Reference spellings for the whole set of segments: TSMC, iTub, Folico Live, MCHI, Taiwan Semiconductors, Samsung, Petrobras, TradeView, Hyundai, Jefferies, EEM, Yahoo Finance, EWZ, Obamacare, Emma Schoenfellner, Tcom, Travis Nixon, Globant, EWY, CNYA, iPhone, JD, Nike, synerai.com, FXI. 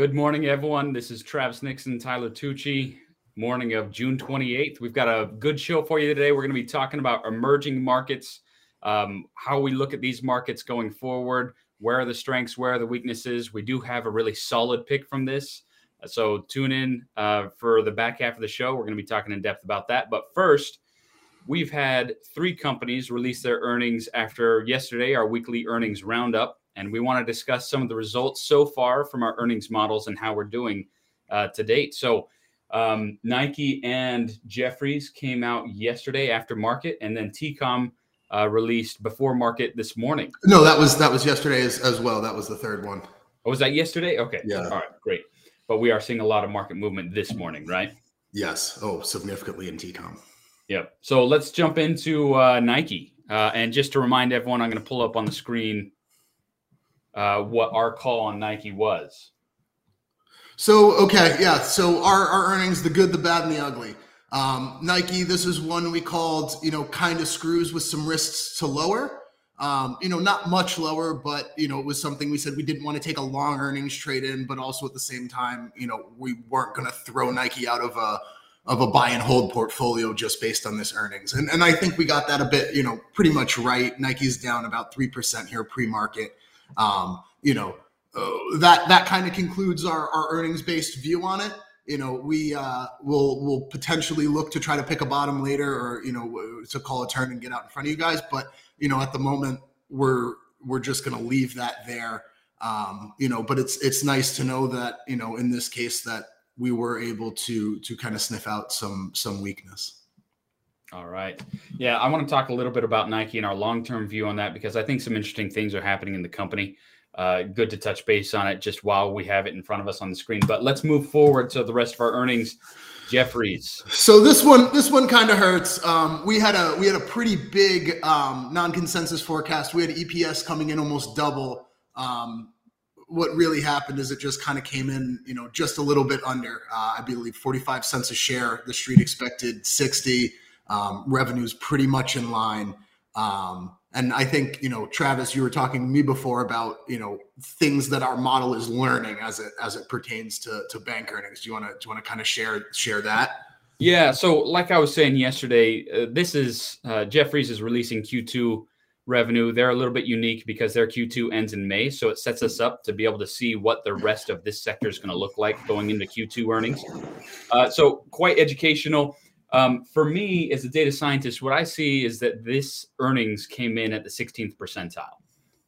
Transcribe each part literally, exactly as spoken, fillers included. Good morning, everyone. This is Travis Nixon, Tyler Tucci. Morning of June twenty-eighth. We've got a good show for you today. We're going to be talking about emerging markets, um, how we look at these markets going forward, where are the strengths, where are the weaknesses. We do have a really solid pick from this. So tune in uh, for the back half of the show. We're going to be talking in depth about that. But first, we've had three companies release their earnings after yesterday, our weekly earnings roundup. And we want to discuss some of the results so far from our earnings models and how we're doing uh, to date. So um, Nike and Jefferies came out yesterday after market, and then Tcom uh, released before market this morning. No, that was that was yesterday as, as well. That was the third one. Oh, was that yesterday? Okay. Yeah. All right. Great. But we are seeing a lot of market movement this morning, right? Yes. Oh, significantly in Tcom. Yep. So let's jump into uh, Nike. Uh, and just to remind everyone, I'm going to pull up on the screen Uh, what our call on Nike was. So, okay, yeah. So our, our earnings, the good, the bad, and the ugly. Um, Nike, this is one we called, you know, kind of screws with some risks to lower. Um, you know, not much lower, but, you know, it was something we said we didn't want to take a long earnings trade in, but also at the same time, you know, we weren't going to throw Nike out of a, of a buy and hold portfolio just based on this earnings. And, and I think we got that a bit, you know, pretty much right. Nike's down about three percent here pre-market. Um, you know, uh, that, that kind of concludes our, our earnings based view on it. You know, we, uh, will, will potentially look to try to pick a bottom later or, you know, to call a turn and get out in front of you guys. But, you know, at the moment we're, we're just going to leave that there. Um, you know, but it's, it's nice to know that, you know, in this case that we were able to, to kind of sniff out some, some weakness. All right. Yeah, I want to talk a little bit about Nike and our long-term view on that, because I think some interesting things are happening in the company. Uh, good to touch base on it just while we have it in front of us on the screen. But let's move forward to the rest of our earnings. Jefferies. So this one, this one kind of hurts. Um, we had a we had a pretty big um, non-consensus forecast. We had E P S coming in almost double. Um, what really happened is it just kind of came in, you know, just a little bit under. Uh, I believe forty-five cents a share. The street expected sixty. Um, revenue's pretty much in line. Um, and I think, you know, Travis, you were talking to me before about, you know, things that our model is learning as it, as it pertains to, to bank earnings. Do you want to, do you want to kind of share, share that? Yeah. So like I was saying yesterday, uh, this is, uh, Jefferies is releasing Q two revenue. They're a little bit unique because their Q two ends in May. So it sets us up to be able to see what the rest of this sector is going to look like going into Q two earnings. Uh, so quite educational. Um, for me, as a data scientist, what I see is that this earnings came in at the sixteenth percentile.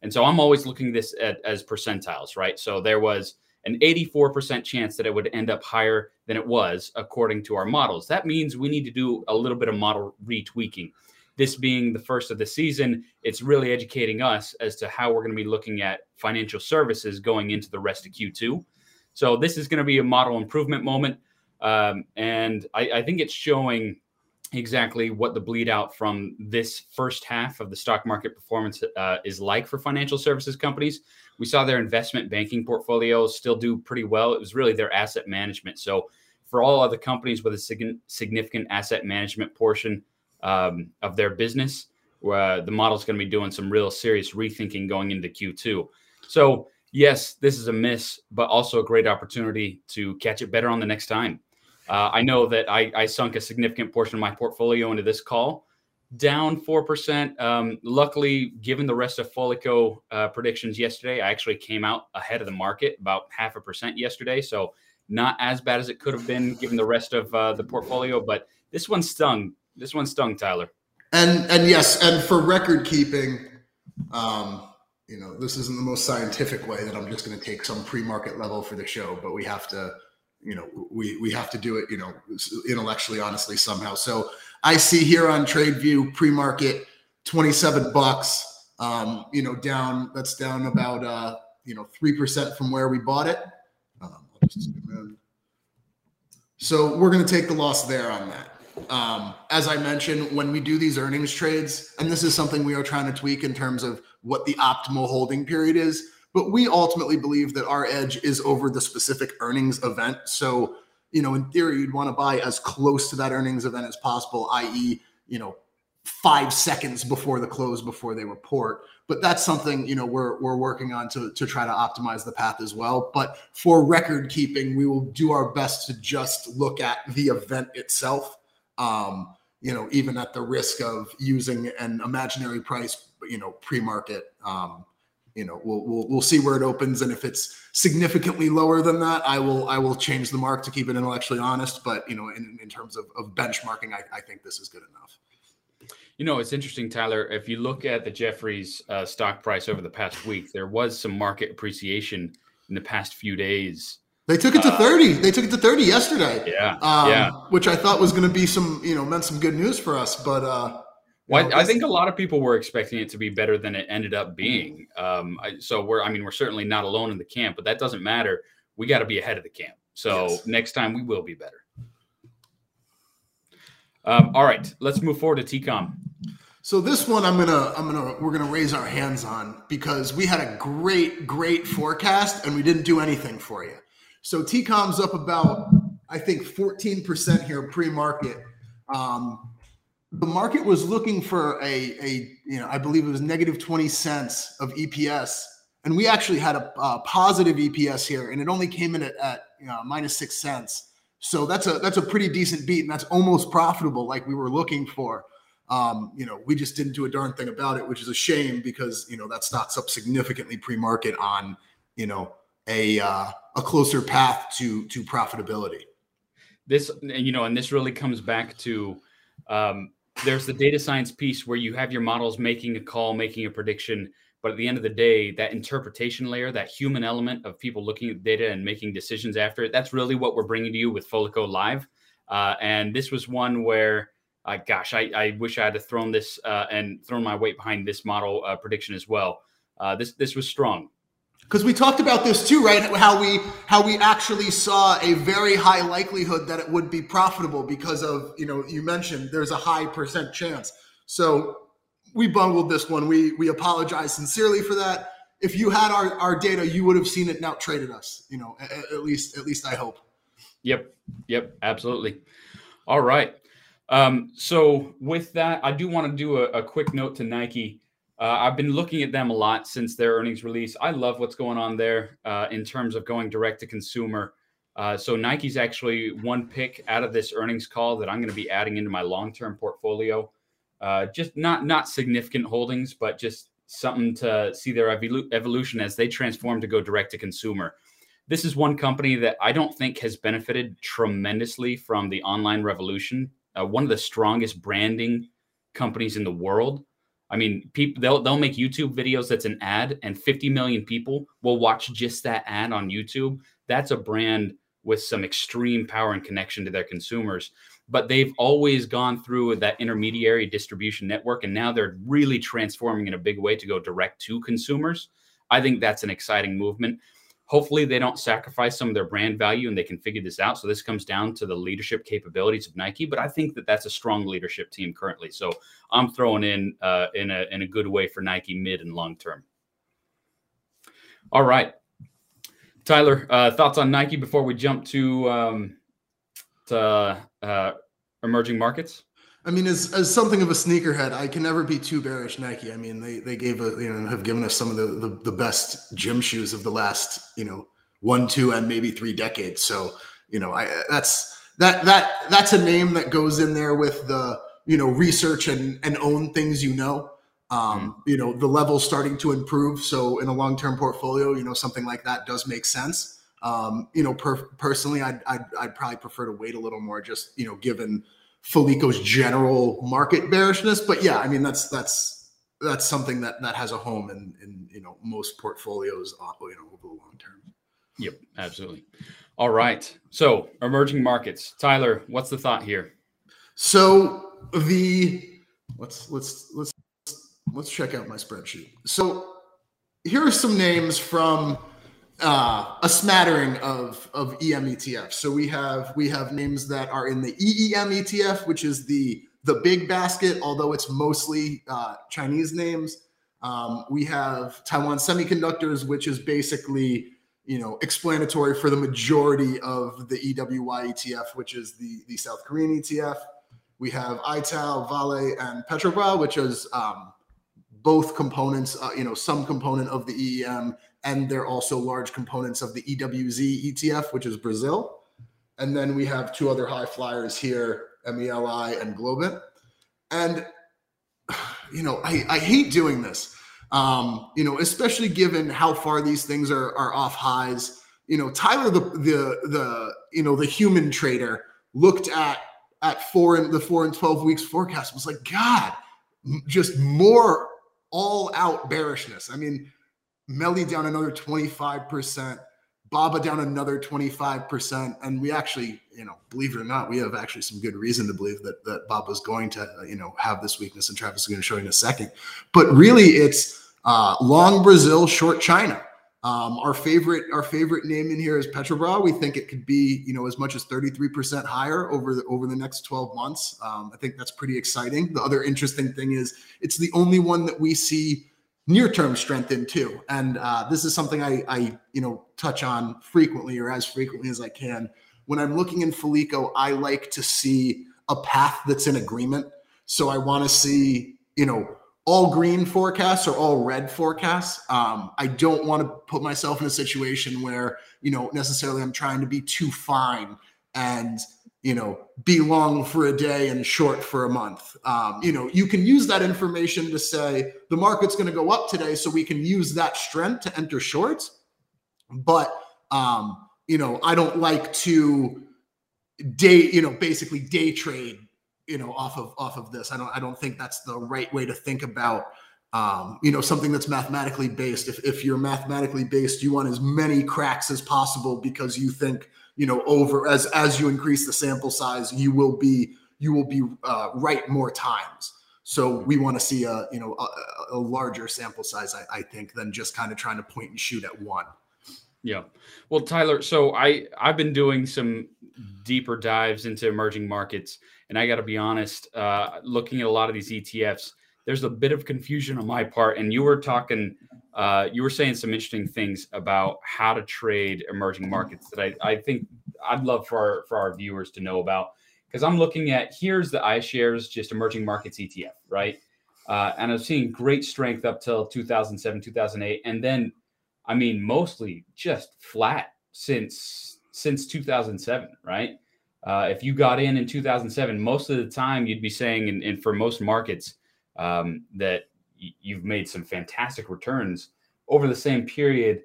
And so I'm always looking this at, as percentiles, right? So there was an eighty-four percent chance that it would end up higher than it was according to our models. That means we need to do a little bit of model retweaking. This being the first of the season, it's really educating us as to how we're going to be looking at financial services going into the rest of Q two. So this is going to be a model improvement moment. Um, and I, I think it's showing exactly what the bleed out from this first half of the stock market performance uh, is like for financial services companies. We saw their investment banking portfolios still do pretty well. It was really their asset management. So for all other companies with a sig- significant asset management portion um, of their business, uh, the model's going to be doing some real serious rethinking going into Q two. So yes, this is a miss, but also a great opportunity to catch it better on the next time. Uh, I know that I, I sunk a significant portion of my portfolio into this call, down four percent. Um, luckily, given the rest of Folico uh, predictions yesterday, I actually came out ahead of the market about half a percent yesterday. So not as bad as it could have been given the rest of uh, the portfolio, but this one stung. This one stung, Tyler. And and yes, and for record keeping, um, you know, this isn't the most scientific way that I'm just going to take some pre-market level for the show, but we have to, you know, we, we have to do it, you know, intellectually, honestly, somehow. So I see here on TradeView pre-market twenty-seven bucks, um, you know, down, that's down about, uh, you know, three percent from where we bought it. Um, I'll just zoom in. So we're going to take the loss there on that. Um, as I mentioned, when we do these earnings trades, and this is something we are trying to tweak in terms of what the optimal holding period is, but we ultimately believe that our edge is over the specific earnings event. So, you know, in theory, you'd want to buy as close to that earnings event as possible, that is, you know, five seconds before the close, before they report. But that's something, you know, we're we're working on to to try to optimize the path as well. But for record keeping, we will do our best to just look at the event itself. Um, you know, even at the risk of using an imaginary price, you know, pre-market. Um, you know, we'll, we'll we'll see where it opens, and if it's significantly lower than that, I will I will change the mark to keep it intellectually honest. But you know, in, in terms of, of benchmarking, I, I think this is good enough. You know, it's interesting, Tyler, if you look at the Jefferies uh, stock price over the past week, there was some market appreciation in the past few days. They took it to thirty. They took it to thirty yesterday. Yeah, um, yeah. Which I thought was going to be some, you know, meant some good news for us. But uh, well, know, I, I think a lot of people were expecting it to be better than it ended up being. Um, I, so we're, I mean, we're certainly not alone in the camp, but that doesn't matter. We got to be ahead of the camp. So yes. Next time we will be better. Um, all right, let's move forward to Tcom. So this one I'm gonna I'm gonna we're gonna raise our hands on because we had a great, great forecast and we didn't do anything for you. So Tcom's up about I think fourteen percent here pre-market. Um, the market was looking for a a you know I believe it was negative twenty cents of E P S, and we actually had a, a positive E P S here, and it only came in at, at you know, minus six cents. So that's a that's a pretty decent beat, and that's almost profitable, like we were looking for. Um, you know, we just didn't do a darn thing about it, which is a shame because you know that stock's up significantly pre-market on you know a uh, a closer path to to profitability. This you know, and this really comes back to um, there's the data science piece where you have your models making a call, making a prediction, but at the end of the day, that interpretation layer, that human element of people looking at data and making decisions after it, that's really what we're bringing to you with Folico Live. Uh, and this was one where, uh, gosh, I, I wish I had thrown this uh, and thrown my weight behind this model uh, prediction as well. Uh, this this was strong. Because we talked about this too, right? How we how we actually saw a very high likelihood that it would be profitable because of, you know, you mentioned there's a high percent chance. So we bungled this one. We we apologize sincerely for that. If you had our, our data, you would have seen it and out-traded us, you know, at, at least at least I hope. Yep. Yep. Absolutely. All right. Um, so with that, I do want to do a, a quick note to Nike. Uh, I've been looking at them a lot since their earnings release. I love what's going on there uh, in terms of going direct to consumer. Uh, so Nike's actually one pick out of this earnings call that I'm going to be adding into my long-term portfolio. Uh, just not not significant holdings, but just something to see their evolu- evolution as they transform to go direct to consumer. This is one company that I don't think has benefited tremendously from the online revolution. Uh, one of the strongest branding companies in the world. I mean, people they'll they'll make YouTube videos that's an ad, and fifty million people will watch just that ad on YouTube. That's a brand with some extreme power and connection to their consumers. But they've always gone through that intermediary distribution network, and now they're really transforming in a big way to go direct to consumers. I think that's an exciting movement. Hopefully they don't sacrifice some of their brand value and they can figure this out. So this comes down to the leadership capabilities of Nike, but I think that that's a strong leadership team currently. So I'm throwing in uh, in, a, in a good way for Nike mid and long term. All right, Tyler, uh, thoughts on Nike before we jump to... Um, Uh, uh, emerging markets? I mean, as, as something of a sneakerhead, I can never be too bearish Nike. I mean, they they gave a, you know, have given us some of the, the, the best gym shoes of the last, you know, one, two, and maybe three decades. So, you know, I that's that that that's a name that goes in there with the, you know, research and, and own things, you know, um, mm. you know, the level starting to improve. So in a long-term portfolio, you know, something like that does make sense. Um, you know, per- personally, I'd, I'd, I'd probably prefer to wait a little more just, you know, given Folico's general market bearishness. But yeah, I mean, that's, that's, that's something that, that has a home in, in, you know, most portfolios, you know, over the long term. Yep. Absolutely. All right. So emerging markets, Tyler, what's the thought here? So the, let's, let's, let's, let's check out my spreadsheet. So here are some names from Uh, a smattering of of E M E T Fs. So we have we have names that are in the E E M E T F, which is the the big basket, although it's mostly uh, Chinese names. Um, we have Taiwan Semiconductors, which is basically you know explanatory for the majority of the E W Y E T F, which is the the South Korean E T F. We have Itaú, Vale, and Petrobras, which is um, both components, uh, you know, some component of the E E M, and they're also large components of the E W Z E T F, which is Brazil. And then we have two other high flyers here, M E L I and Globant. And, you know, I, I hate doing this, um, you know, especially given how far these things are, are off highs. You know, Tyler, the, the, the, you know, the human trader looked at, at four and the four and twelve weeks forecast, was like, God, just more all out bearishness. I mean, MELI down another twenty-five percent, Baba down another twenty-five percent. And we actually, you know, believe it or not, we have actually some good reason to believe that, that Baba's going to, you know, have this weakness, and Travis is going to show you in a second. But really it's uh, long Brazil, short China. Um, our favorite, our favorite name in here is Petrobras. We think it could be, you know, as much as thirty-three percent higher over the, over the next twelve months. Um, I think that's pretty exciting. The other interesting thing is it's the only one that we see near-term strength in too. And uh, this is something I, I, you know, touch on frequently, or as frequently as I can. When I'm looking in Folico, I like to see a path that's in agreement. So I want to see, you know, all green forecasts or all red forecasts. Um, I don't want to put myself in a situation where, you know, necessarily I'm trying to be too fine and, you know, be long for a day and short for a month. Um, you know, you can use that information to say the market's going to go up today, so we can use that strength to enter shorts. But, um, you know, I don't like to day, you know, basically day trade, you know, off of, off of this. I don't, I don't think that's the right way to think about, um, you know, something that's mathematically based. If, if you're mathematically based, you want as many cracks as possible, because you think, you know, over as, as you increase the sample size, you will be, you will be uh, right more times. So we want to see a, you know, a, a larger sample size, I, I think, than just kind of trying to point and shoot at one. Yeah. Well, Tyler, so I, I've been doing some deeper dives into emerging markets. And I got to be honest, uh, looking at a lot of these E T Fs, there's a bit of confusion on my part. And you were talking, uh, you were saying some interesting things about how to trade emerging markets that I, I think I'd love for our, for our viewers to know about. Because I'm looking at, here's the iShares just emerging markets E T F, right? Uh, and I'm seeing great strength up till two thousand seven, two thousand eight. And then, I mean, mostly just flat since since two thousand seven, right? Uh, if you got in in two thousand seven, most of the time you'd be saying, and, and for most markets, um, that you've made some fantastic returns over the same period.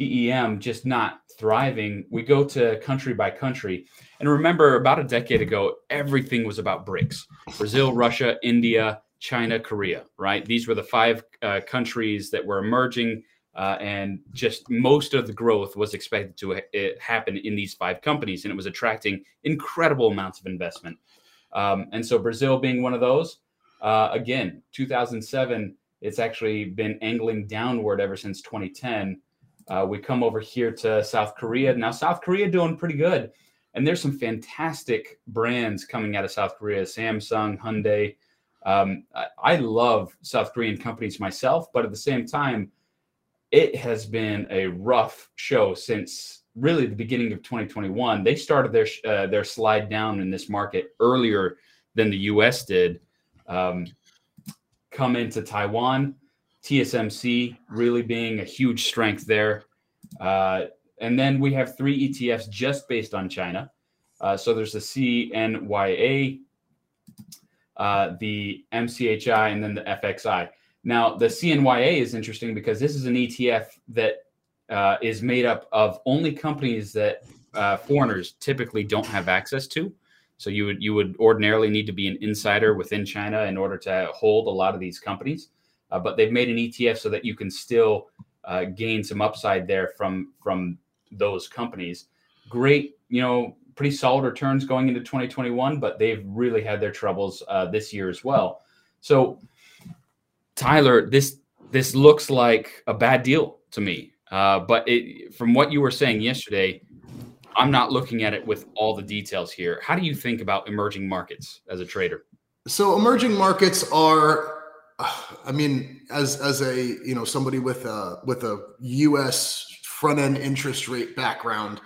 E E M just not thriving. We go to country by country. And remember, about a decade ago, everything was about BRICS. Brazil, Russia, India, China, Korea, right? These were the five uh, countries that were emerging. Uh, and just most of the growth was expected to ha happen in these five companies. And it was attracting incredible amounts of investment. Um, and so Brazil being one of those, uh, again, two thousand seven, it's actually been angling downward ever since twenty ten. Uh, we come over here to South Korea. Now, South Korea doing pretty good. And there's some fantastic brands coming out of South Korea, Samsung, Hyundai. Um, I, I love South Korean companies myself, but at the same time, it has been a rough show since really the beginning of twenty twenty-one. They started their uh, their slide down in this market earlier than the U S did. Um, come into Taiwan, T S M C really being a huge strength there. Uh, and then we have three E T Fs just based on China. Uh, so there's the C N Y A, uh, the M C H I, and then the F X I. Now, the C N Y A is interesting because this is an E T F that uh, is made up of only companies that uh, foreigners typically don't have access to. So you would you would ordinarily need to be an insider within China in order to hold a lot of these companies. Uh, but they've made an E T F so that you can still uh, gain some upside there from, from those companies. Great, you know, pretty solid returns going into twenty twenty-one, but they've really had their troubles uh, this year as well. So, Tyler, this this looks like a bad deal to me. Uh, but it, from what you were saying yesterday, I'm not looking at it with all the details here. How do you think about emerging markets as a trader? So emerging markets are, I mean, as as a you know somebody with a with a U S front end interest rate background,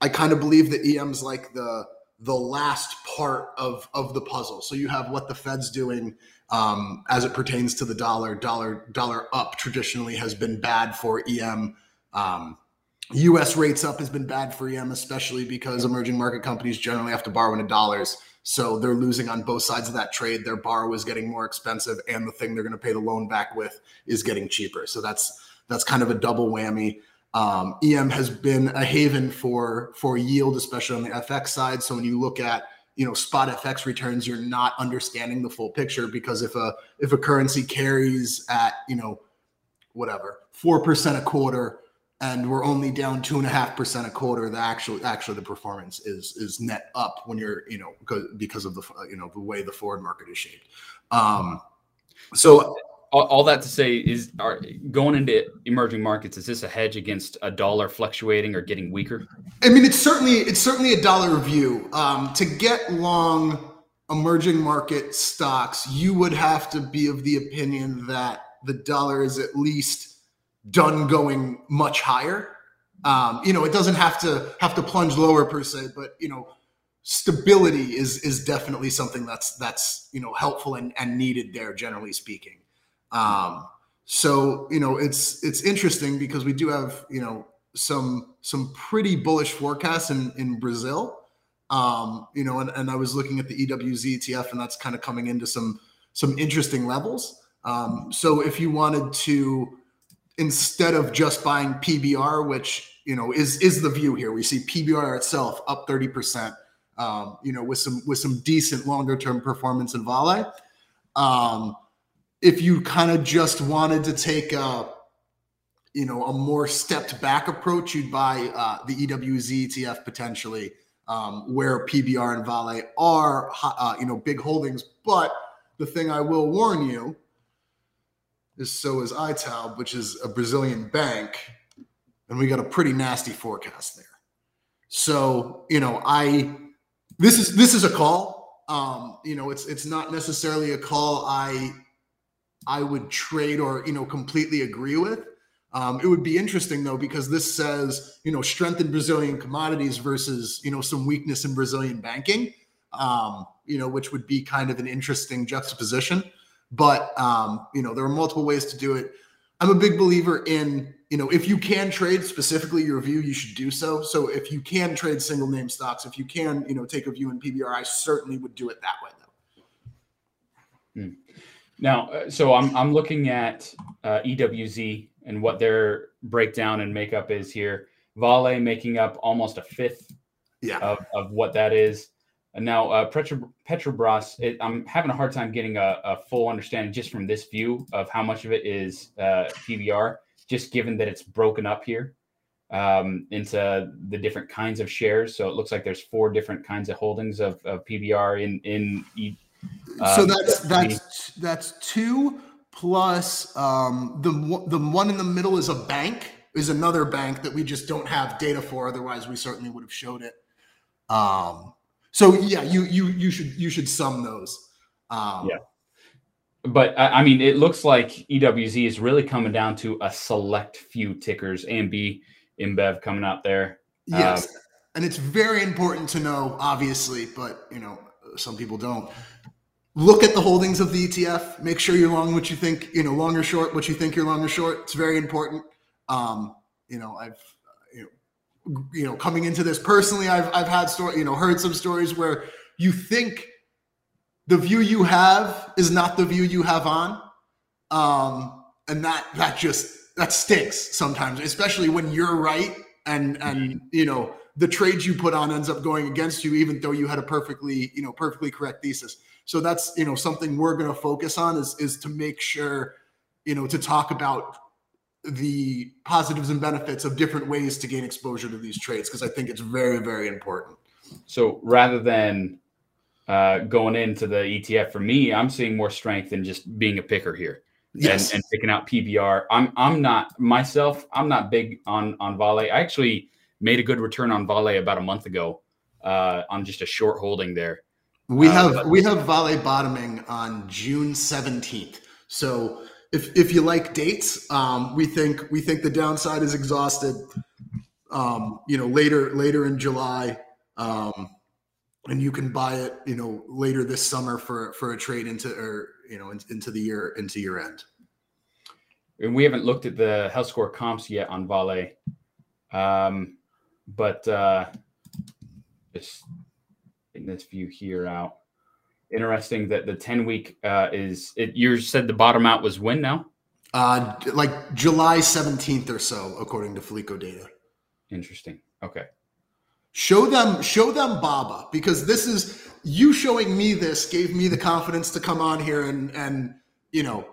I kind of believe that E Ms like the the last part of, of the puzzle. So you have what the Fed's doing um, as it pertains to the dollar. Dollar dollar up traditionally has been bad for E M. Um, U S rates up has been bad for E M, especially because emerging market companies generally have to borrow in dollars. So they're losing on both sides of that trade. Their borrow is getting more expensive, and the thing they're going to pay the loan back with is getting cheaper. So that's that's kind of a double whammy. Um, E M has been a haven for for yield, especially on the F X side. So when you look at, you know, spot F X returns, you're not understanding the full picture, because if a if a currency carries at, you know, whatever, four percent a quarter, and we're only down two and a half percent a quarter, the actual actually the performance is is net up when you're, you know, because of the, you know, the way the forward market is shaped. Um, so. All that to say is, are, going into emerging markets, is this a hedge against a dollar fluctuating or getting weaker? I mean, it's certainly it's certainly a dollar view. Um, to get long emerging market stocks, you would have to be of the opinion that the dollar is at least done going much higher. Um, you know, it doesn't have to have to plunge lower per se, but, you know, stability is is definitely something that's that's you know, helpful and, and needed there, generally speaking. Um, so, you know, it's, it's interesting because we do have, you know, some, some pretty bullish forecasts in, in Brazil. Um, you know, and, and I was looking at the E W Z E T F, and that's kind of coming into some, some interesting levels. Um, so if you wanted to, instead of just buying P B R, which, you know, is, is the view here, we see P B R itself up thirty percent, um, you know, with some, with some decent longer term performance in Vale. Um, If you kind of just wanted to take a, you know, a more stepped back approach, you'd buy uh, the E W Z E T F potentially, um, where P B R and Vale are, uh, you know, big holdings. But the thing I will warn you is, so is iTub, which is a Brazilian bank, and we got a pretty nasty forecast there. So, you know, I this is this is a call. Um, you know, it's it's not necessarily a call I. I would trade or, you know, completely agree with. Um, it would be interesting though, because this says, you know, strength in Brazilian commodities versus, you know, some weakness in Brazilian banking, um, you know, which would be kind of an interesting juxtaposition. But, um, you know, there are multiple ways to do it. I'm a big believer in, you know, if you can trade specifically your view, you should do so. So if you can trade single name stocks, if you can, you know, take a view in P B R, I certainly would do it that way though. Mm. Now, so I'm I'm looking at uh, E W Z and what their breakdown and makeup is here. Vale making up almost a fifth yeah. of, of what that is. And now uh, Petro, Petrobras, it, I'm having a hard time getting a, a full understanding just from this view of how much of it is uh, P B R, just given that it's broken up here um, into the different kinds of shares. So it looks like there's four different kinds of holdings of, of P B R in in E W Z. So um, that's that's that's two plus um, the the one in the middle is a bank, is another bank that we just don't have data for. Otherwise, we certainly would have showed it. Um, so yeah, you you you should you should sum those. Um, yeah, but I mean, it looks like E W Z is really coming down to a select few tickers. A M B, InBev coming out there. Yes, um, and it's very important to know, obviously, but you know, some people don't. Look at the holdings of the E T F. Make sure you're long what you think, you know, long or short what you think you're long or short. It's very important. Um, you know, I've, you know, you know, coming into this personally, I've I've had story, you know, heard some stories where you think the view you have is not the view you have on, um, and that that just that stinks sometimes, especially when you're right and and you know the trade you put on ends up going against you, even though you had a perfectly you know perfectly correct thesis. So that's, you know, something we're going to focus on is, is to make sure, you know, to talk about the positives and benefits of different ways to gain exposure to these trades, because I think it's very, very important. So rather than uh, going into the E T F, for me, I'm seeing more strength in just being a picker here. Yes. And, and picking out P B R. I'm I'm not myself. I'm not big on, on Vale. I actually made a good return on Vale about a month ago uh, on just a short holding there. We have uh, we have Vale bottoming on June seventeenth. So if if you like dates, um, we think we think the downside is exhausted. Um, you know, later later in July, um, and you can buy it, you know, later this summer for for a trade into, or you know, in, into the year, into year end. And we haven't looked at the health score comps yet on Vale, um, but uh, just in this view here out. Interesting that the ten week uh, is it. You said the bottom out was when now? Uh, like July seventeenth or so, according to Folico data. Interesting. Okay. Show them, show them Baba, because this is, you showing me this gave me the confidence to come on here and, and, you know,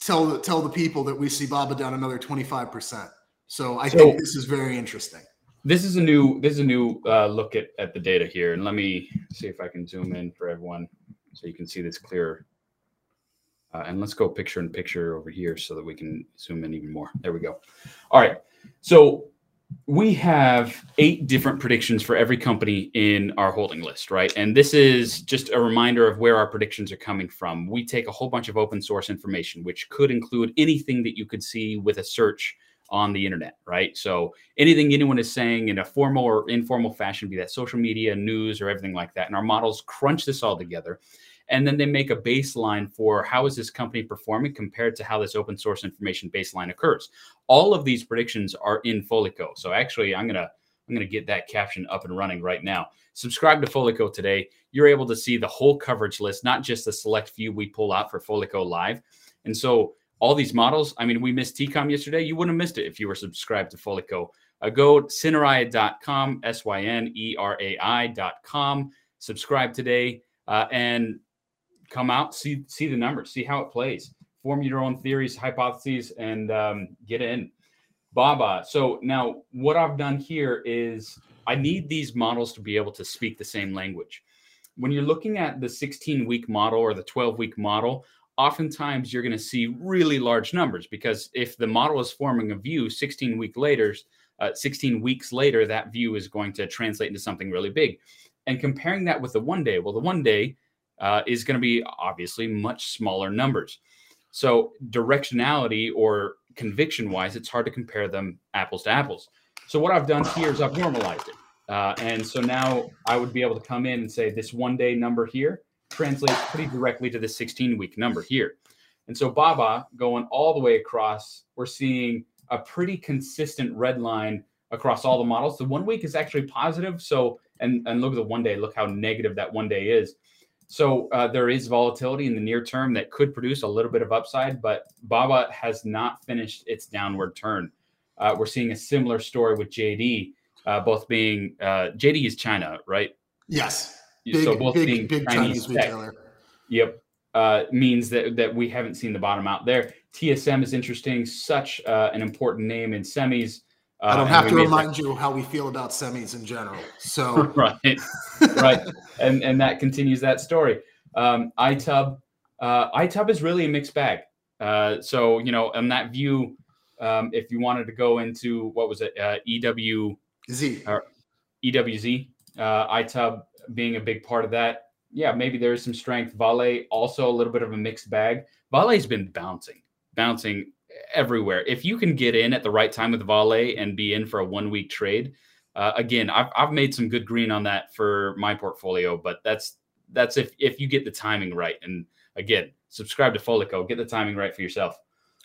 tell the, tell the people that we see Baba down another twenty-five percent. So I so think this is very interesting. This is a new, this is a new uh, look at, at the data here. And let me see if I can zoom in for everyone so you can see this clearer. Uh, and let's go picture in picture over here so that we can zoom in even more. There we go. All right. So we have eight different predictions for every company in our holding list, right? And this is just a reminder of where our predictions are coming from. We take a whole bunch of open source information, which could include anything that you could see with a search on the internet, right? So anything anyone is saying in a formal or informal fashion, be that social media, news, or everything like that. And our models crunch this all together. And then they make a baseline for how is this company performing compared to how this open source information baseline occurs. All of these predictions are in Folico. So actually, I'm gonna I'm gonna get that caption up and running right now. Subscribe to Folico today. You're able to see the whole coverage list, not just the select few we pull out for Folico Live. And so all these models, I mean, we missed Tcom yesterday. You wouldn't have missed it if you were subscribed to Folico. Uh, go synerai dot com, S Y N E R A I dot com. Subscribe today uh, and come out, see see the numbers, see how it plays. Form your own theories, hypotheses, and um, get in. Baba, so now what I've done here is I need these models to be able to speak the same language. When you're looking at the sixteen week model or the twelve week model, oftentimes you're going to see really large numbers because if the model is forming a view sixteen, week later, uh, sixteen weeks later, that view is going to translate into something really big. And comparing that with the one day, well, the one day Uh, is going to be obviously much smaller numbers. So directionality or conviction wise, it's hard to compare them apples to apples. So what I've done here is I've normalized it. Uh, and so now I would be able to come in and say this one day number here translates pretty directly to the sixteen week number here. And so Baba going all the way across, we're seeing a pretty consistent red line across all the models. The one week is actually positive. So, and, and look at the one day, look how negative that one day is. So uh, there is volatility in the near term that could produce a little bit of upside, but Baba has not finished its downward turn. Uh, we're seeing a similar story with J D, uh, both being uh, J D is China, right? Yes. Big, so both big, being big Chinese, Chinese retailer. Yep. Uh, means that that we haven't seen the bottom out there. T S M is interesting. Such uh, an important name in semis. Uh, I don't have to remind that. you how we feel about semis in general. So right, right, and and that continues that story. Um, iTub, uh, iTub is really a mixed bag. Uh, so you know, on that view, um, if you wanted to go into what was it, uh, E W Z or E W Z, uh, iTub being a big part of that. Yeah, maybe there is some strength. Vale also a little bit of a mixed bag. Vale's been bouncing, bouncing. everywhere. If you can get in at the right time with Vale and be in for a one week trade, uh, again, I've, I've made some good green on that for my portfolio, but that's, that's if, if you get the timing right. And again, subscribe to Folico, get the timing right for yourself.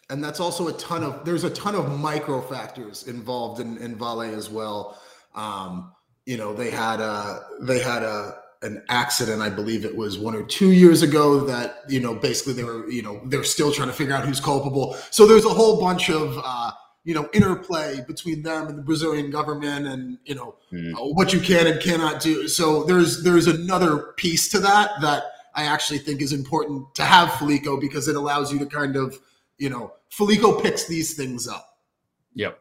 And that's also a ton of, there's a ton of micro factors involved in, in Vale as well. Um, you know, they had a, they had a, an accident, I believe it was one or two years ago that, you know, basically they were, you know, they're still trying to figure out who's culpable. So there's a whole bunch of, uh, you know, interplay between them and the Brazilian government and, you know, mm. uh, what you can and cannot do. So there's, there's another piece to that, that I actually think is important to have Folico because it allows you to kind of, you know, Folico picks these things up. Yep.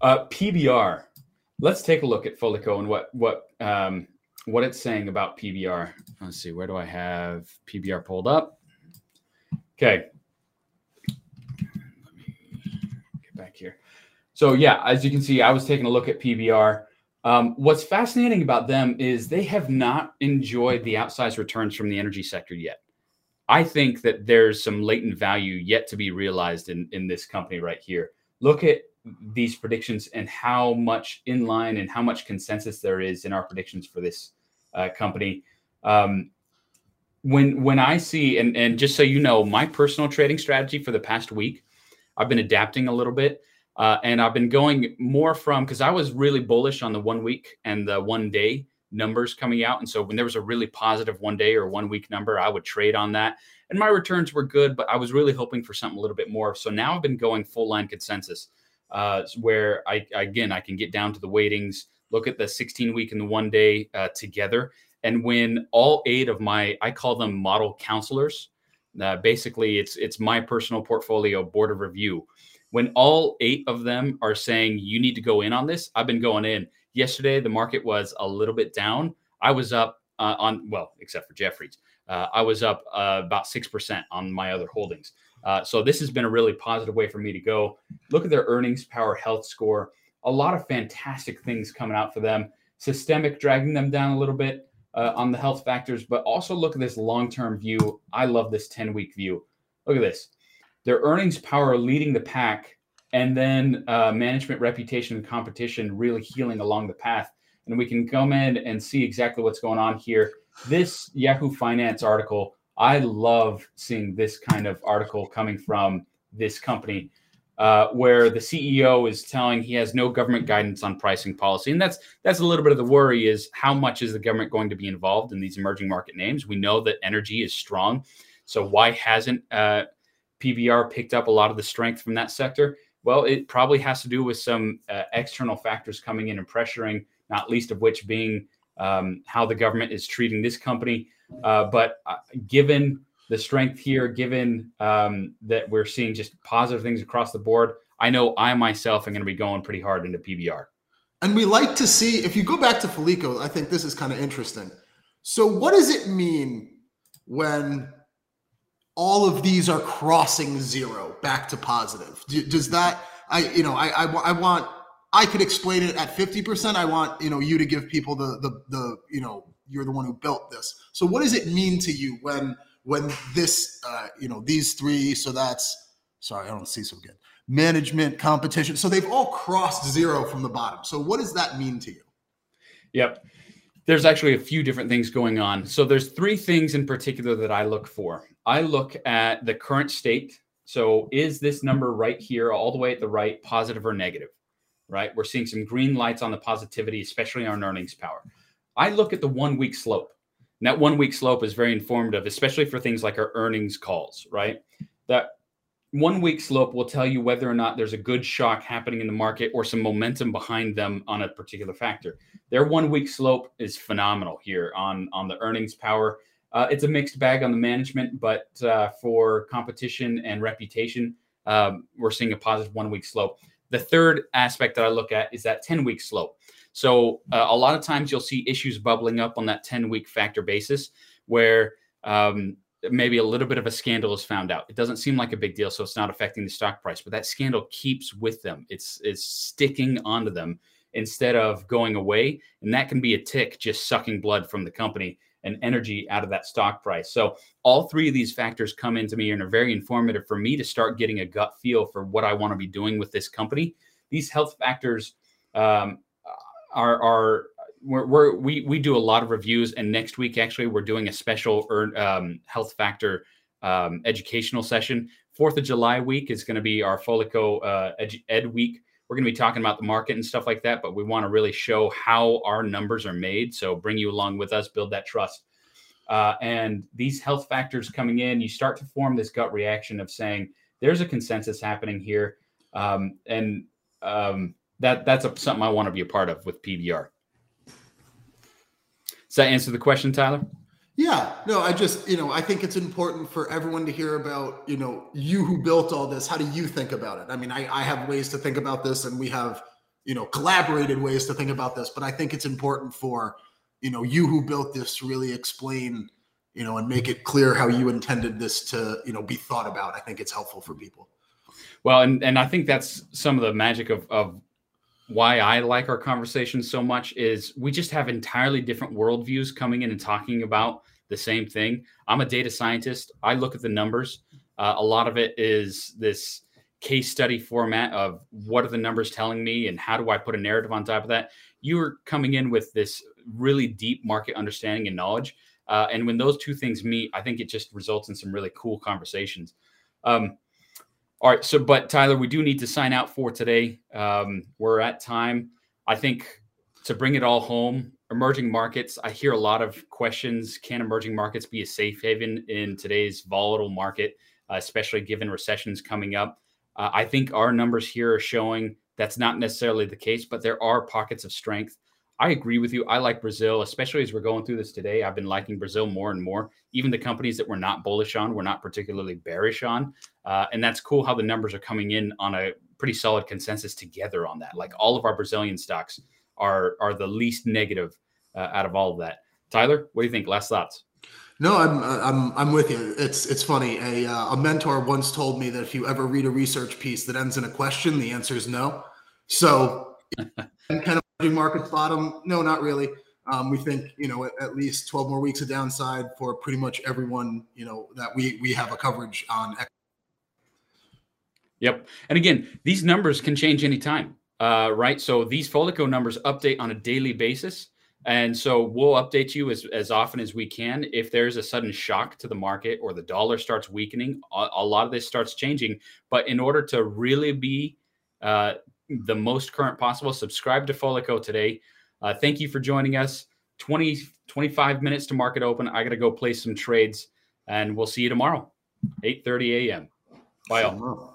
Uh, P B R. Let's take a look at Folico and what, what, um, what it's saying about P B R. Let's see, where do I have P B R pulled up? Okay. Let me get back here. So yeah, as you can see, I was taking a look at P B R. Um, what's fascinating about them is they have not enjoyed the outsized returns from the energy sector yet. I think that there's some latent value yet to be realized in, in this company right here. Look at these predictions and how much inline and how much consensus there is in our predictions for this uh, company. Um, when when I see, and, and just so you know, my personal trading strategy for the past week, I've been adapting a little bit. Uh, and I've been going more from, because I was really bullish on the one week and the one day numbers coming out. And so when there was a really positive one day or one week number, I would trade on that. And my returns were good, but I was really hoping for something a little bit more. So now I've been going full line consensus, uh, where I, again, I can get down to the weightings, look at the sixteen week and the one day uh, together. And when all eight of my, I call them model counselors, uh, basically it's, it's my personal portfolio board of review. When all eight of them are saying, you need to go in on this, I've been going in. Yesterday, the market was a little bit down. I was up uh, on, well, except for Jefferies. Uh, I was up uh, about six percent on my other holdings. Uh, so this has been a really positive way for me to go. Look at their earnings power, health score. A lot of fantastic things coming out for them. Systemic dragging them down a little bit uh, on the health factors, but also look at this long-term view. I love this ten-week view. Look at this. Their earnings power leading the pack, and then uh, management reputation and competition really healing along the path. And we can come in and see exactly what's going on here. This Yahoo Finance article, I love seeing this kind of article coming from this company uh, where the C E O is telling he has no government guidance on pricing policy. And that's that's a little bit of the worry, is how much is the government going to be involved in these emerging market names? We know that energy is strong. So why hasn't... Uh, P B R picked up a lot of the strength from that sector? Well, it probably has to do with some uh, external factors coming in and pressuring, not least of which being um, how the government is treating this company. Uh, but uh, given the strength here, given um, that we're seeing just positive things across the board, I know I myself am going to be going pretty hard into P B R. And we like to see, if you go back to Folico, I think this is kind of interesting. So what does it mean when... all of these are crossing zero back to positive? Does that, I, you know, I, I, I want, I could explain it at fifty percent. I want, you know, you to give people the, the, the, you know, you're the one who built this. So what does it mean to you when, when this, uh, you know, these three, so that's, sorry, I don't see so good. Management, competition. So they've all crossed zero from the bottom. So what does that mean to you? Yep. There's actually a few different things going on. So there's three things in particular that I look for. I look at the current state. So is this number right here, all the way at the right, positive or negative, right? We're seeing some green lights on the positivity, especially on earnings power. I look at the one-week slope. And that one-week slope is very informative, especially for things like our earnings calls, right? That one-week slope will tell you whether or not there's a good shock happening in the market or some momentum behind them on a particular factor. Their one-week slope is phenomenal here on, on the earnings power. Uh, it's a mixed bag on the management, but uh, for competition and reputation, um, we're seeing a positive one-week slope. The third aspect that I look at is that ten-week slope. So uh, a lot of times you'll see issues bubbling up on that ten-week factor basis where um, maybe a little bit of a scandal is found out. It doesn't seem like a big deal, so it's not affecting the stock price, but that scandal keeps with them. It's, it's sticking onto them instead of going away, and that can be a tick just sucking blood from the company and energy out of that stock price. So all three of these factors come into me and are very informative for me to start getting a gut feel for what I want to be doing with this company. These health factors um, are, are we're, we're, we we do a lot of reviews, and next week, actually, we're doing a special um, health factor um, educational session. fourth of July week is going to be our Folico uh, ed, ed week. We're going to be talking about the market and stuff like that, but we want to really show how our numbers are made. So bring you along with us, build that trust. Uh, and these health factors coming in, you start to form this gut reaction of saying, there's a consensus happening here. Um, and um, that that's a, something I want to be a part of with P B R. Does that answer the question, Tyler? Yeah, no, I just, you know, I think it's important for everyone to hear about, you know, you who built all this. How do you think about it? I mean, I, I have ways to think about this, and we have, you know, collaborated ways to think about this, but I think it's important for, you know, you who built this to really explain, you know, and make it clear how you intended this to, you know, be thought about. I think it's helpful for people. Well, and, and I think that's some of the magic of, of why I like our conversation so much, is we just have entirely different worldviews coming in and talking about the same thing. I'm a data scientist. I look at the numbers. Uh, a lot of it is this case study format of what are the numbers telling me and how do I put a narrative on top of that? you are coming in with this really deep market understanding and knowledge. Uh, and when those two things meet, I think it just results in some really cool conversations. Um, all right. So, but Tyler, we do need to sign out for today. Um, we're at time. I think to bring it all home, emerging markets, I hear a lot of questions. Can emerging markets be a safe haven in today's volatile market, uh, especially given recessions coming up? Uh, I think our numbers here are showing that's not necessarily the case, but there are pockets of strength. I agree with you. I like Brazil, especially as we're going through this today. I've been liking Brazil more and more. Even the companies that we're not bullish on, we're not particularly bearish on. Uh, and that's cool how the numbers are coming in on a pretty solid consensus together on that. Like all of our Brazilian stocks are are the least negative uh, out of all of that. Tyler, what do you think? Last thoughts? No, I'm I'm I'm with you. It's it's funny. A uh, a mentor once told me that if you ever read a research piece that ends in a question, the answer is no. So and kind of markets bottom? No, not really. Um, we think, you know, at, at least twelve more weeks of downside for pretty much everyone, you know, that we we have a coverage on. Yep. And again, these numbers can change anytime, uh, right? So these Folico numbers update on a daily basis. And so we'll update you as, as often as we can. If there's a sudden shock to the market or the dollar starts weakening, a, a lot of this starts changing. But in order to really be uh, the most current possible, subscribe to Folico today. Uh, thank you for joining us. twenty, twenty-five minutes to market open. I got to go play some trades, and we'll see you tomorrow, eight thirty a m Bye all.